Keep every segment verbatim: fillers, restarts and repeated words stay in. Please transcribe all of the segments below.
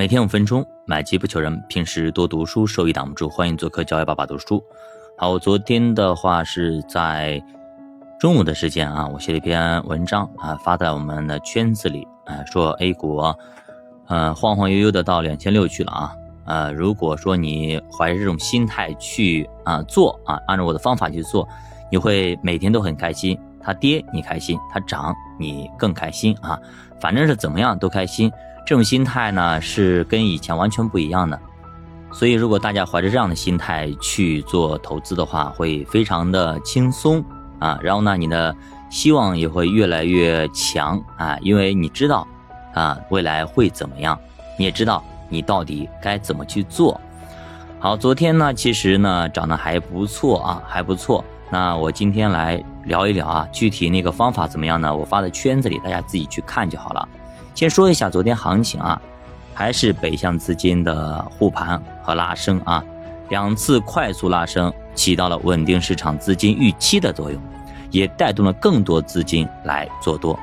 每天五分钟，买基不求人，平时多读书，收益挡不住。欢迎做客教育爸爸读书。好，我昨天的话是在中午的时间啊，我写了一篇文章啊，发在我们的圈子里啊，说 A 股啊，呃，晃晃悠悠的到两千六去了啊。呃，如果说你怀着这种心态去啊做啊，按照我的方法去做，你会每天都很开心。它跌你开心，它涨你更开心啊，反正是怎么样都开心。这种心态呢是跟以前完全不一样的，所以如果大家怀着这样的心态去做投资的话，会非常的轻松啊。然后呢，你的希望也会越来越强啊，因为你知道啊未来会怎么样，你也知道你到底该怎么去做。好，昨天呢其实呢涨得还不错啊，还不错。那我今天来聊一聊啊，具体那个方法怎么样呢？我发在圈子里，大家自己去看就好了。先说一下昨天行情啊，还是北向资金的护盘和拉升啊，两次快速拉升起到了稳定市场资金预期的作用，也带动了更多资金来做多。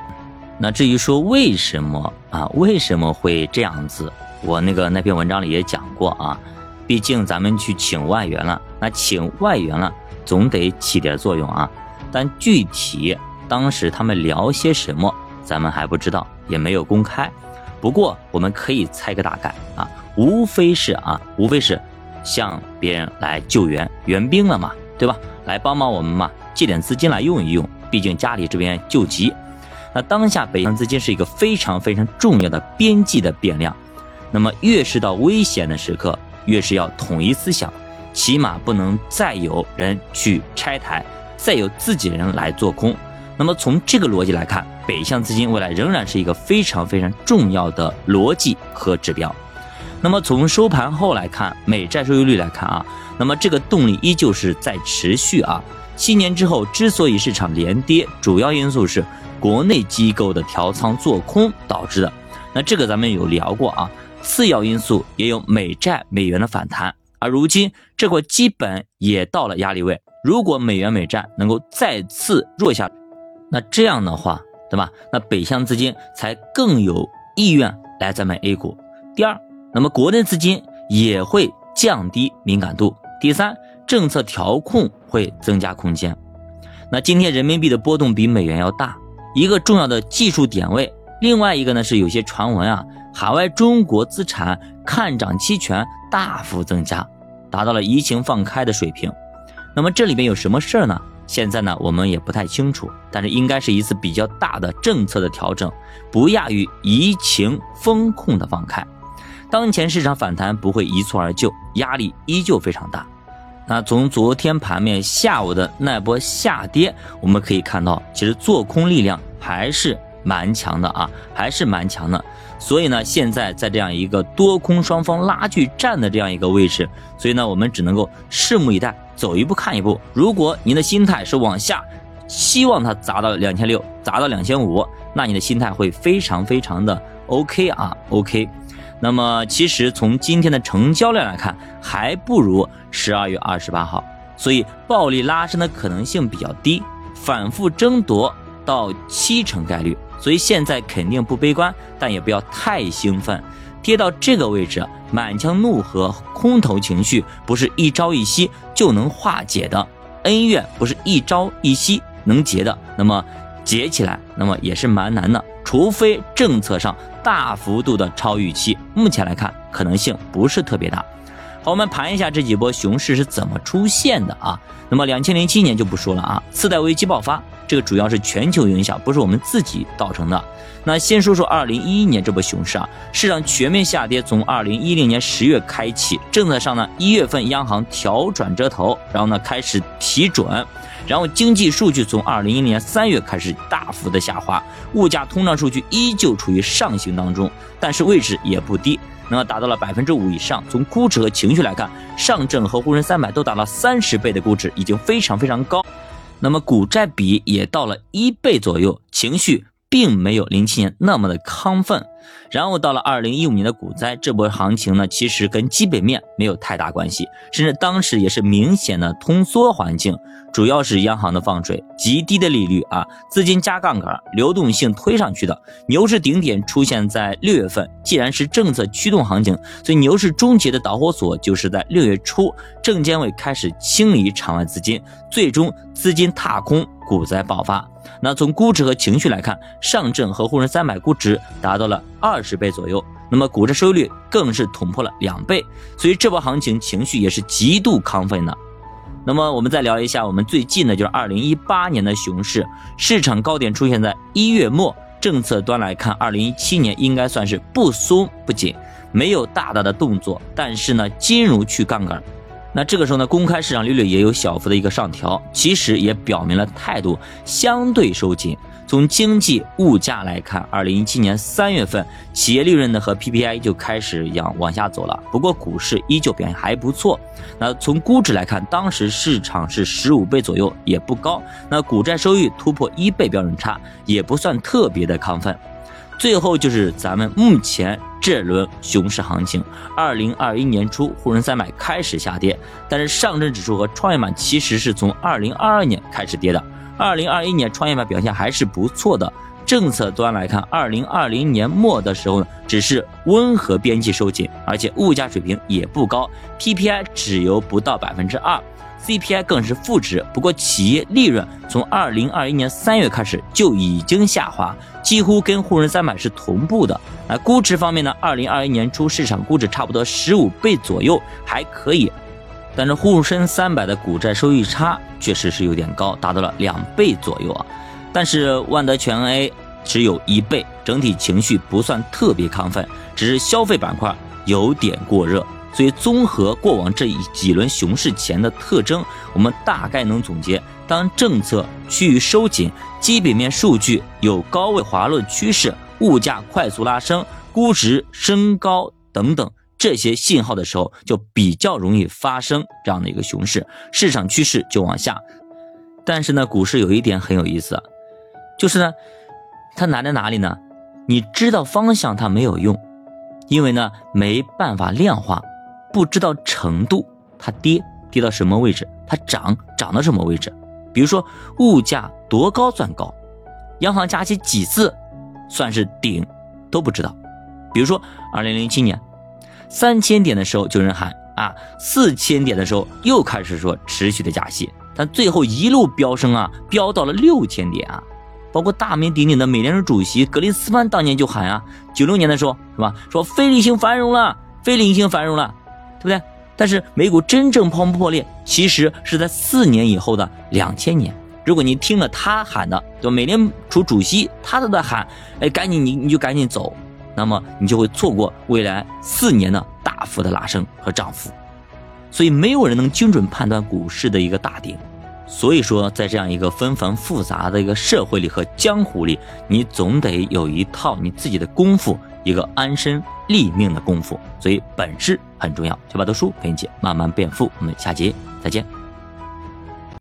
那至于说为什么啊，为什么会这样子？我那个那篇文章里也讲过啊，毕竟咱们去请外援了，那请外援了。总得起点作用啊，但具体当时他们聊些什么咱们还不知道，也没有公开。不过我们可以猜个大概啊，无非是啊无非是向别人来救援，援兵了嘛，对吧？来帮忙我们嘛，借点资金来用一用，毕竟家里这边救急。那当下北向资金是一个非常非常重要的边际的变量，那么越是到危险的时刻，越是要统一思想，起码不能再有人去拆台，再有自己人来做空。那么从这个逻辑来看，北向资金未来仍然是一个非常非常重要的逻辑和指标。那么从收盘后来看，美债收益率来看啊，那么这个动力依旧是在持续啊。新年之后之所以市场连跌，主要因素是国内机构的调仓做空导致的，那这个咱们有聊过啊。次要因素也有美债美元的反弹，而如今这块基本也到了压力位，如果美元美债能够再次弱下，那这样的话，对吧？那北向资金才更有意愿来咱们 A 股。第二，那么国内资金也会降低敏感度。第三，政策调控会增加空间。那今天人民币的波动比美元要大，一个重要的技术点位，另外一个呢是有些传闻啊，海外中国资产看涨期权大幅增加，达到了疫情放开的水平。那么这里面有什么事儿呢？现在呢我们也不太清楚，但是应该是一次比较大的政策的调整，不亚于疫情风控的放开。当前市场反弹不会一蹴而就，压力依旧非常大。那从昨天盘面下午的那波下跌，我们可以看到其实做空力量还是蛮强的啊，还是蛮强的。所以呢现在在这样一个多空双方拉锯战的这样一个位置，所以呢我们只能够拭目以待，走一步看一步。如果您的心态是往下，希望它砸到两千六，砸到两千五，那你的心态会非常非常的 OK 啊 OK。 那么其实从今天的成交量来看，还不如十二月二十八号，所以暴力拉升的可能性比较低，反复争夺到七成概率，所以现在肯定不悲观，但也不要太兴奋。跌到这个位置，满腔怒和空头情绪不是一朝一夕就能化解的，恩怨不是一朝一夕能结的，那么结起来那么也是蛮难的，除非政策上大幅度的超预期，目前来看可能性不是特别大。好，我们盘一下这几波熊市是怎么出现的啊。那么二零零七年就不说了啊，次贷危机爆发，这个主要是全球影响，不是我们自己造成的。那先说说二零一一年这波熊市啊，市场全面下跌，从二零一零年十月开启，政策上呢一月份央行调转折头，然后呢开始提准，然后经济数据从二零一零年三月开始大幅的下滑，物价通胀数据依旧处于上行当中，但是位置也不低，那么达到了 百分之五 以上。从估值和情绪来看，上证和沪深三百都达到三十倍的估值，已经非常非常高。那么股债比也到了一倍左右，情绪并没有零七年那么的亢奋。然后到了二零一五年的股灾，这波行情呢其实跟基本面没有太大关系，甚至当时也是明显的通缩环境，主要是央行的放水，极低的利率啊，资金加杠杆，流动性推上去的。牛市顶点出现在六月份，既然是政策驱动行情，所以牛市终结的导火索就是在六月初，证监会开始清理场外资金，最终资金踏空，股灾爆发。那从估值和情绪来看，上证和沪深三百估值达到了二十倍左右，那么股债收益率更是捅破了两倍，所以这波行情情绪也是极度亢奋的。那么我们再聊一下我们最近的，就是二零一八年的熊市，市场高点出现在一月末，政策端来看二零一七年应该算是不松不紧，没有大大的动作，但是呢金融去杠杆。那这个时候呢，公开市场利率也有小幅的一个上调，其实也表明了态度相对收紧。从经济物价来看，二零一七年三月份企业利润呢和 P P I 就开始往下走了，不过股市依旧表现还不错。那从估值来看，当时市场是十五倍左右，也不高。那股债收益突破一倍标准差，也不算特别的亢奋。最后就是咱们目前这轮熊市行情，二零二一年初沪深三百开始下跌，但是上证指数和创业板其实是从二零二二年开始跌的。二零二一年创业板表现还是不错的，政策端来看二零二零年末的时候呢，只是温和边际收紧，而且物价水平也不高 ，P P I 只有不到 百分之二。C P I 更是负值，不过企业利润从二零二一年三月开始就已经下滑，几乎跟沪深三百是同步的。那估值方面呢，二零二一年初市场估值差不多十五倍左右，还可以。但是沪深三百的股债收益差确实是有点高，达到了两倍左右啊。但是万德全 A 只有一倍，整体情绪不算特别亢奋，只是消费板块有点过热。所以综合过往这几轮熊市前的特征，我们大概能总结，当政策趋于收紧，基本面数据有高位滑落趋势，物价快速拉升，估值升高等等这些信号的时候，就比较容易发生这样的一个熊市，市场趋势就往下。但是呢，股市有一点很有意思，就是呢，它难在哪里呢？你知道方向它没有用，因为呢没办法量化，不知道程度，它跌跌到什么位置，它涨涨到什么位置。比如说物价多高算高，央行加息几次算是顶，都不知道。比如说二零零七年三千点的时候就人喊啊，四千点的时候又开始说持续的加息，但最后一路飙升啊，飙到了六千点啊。包括大名鼎鼎的美联储主席格林斯潘当年就喊啊，九六年的时候是吧，说非理性繁荣了，非理性繁荣了，对不对？但是美股真正泡沫破裂，其实是在四年以后的两千年。如果你听了他喊的，就美联储主席他都在喊，哎，赶紧你你就赶紧走，那么你就会错过未来四年的大幅的拉升和涨幅。所以没有人能精准判断股市的一个大顶。所以说在这样一个纷繁复杂的一个社会里和江湖里，你总得有一套你自己的功夫，一个安身立命的功夫，所以本事很重要。小白读书陪你一起慢慢变富，我们下集再见。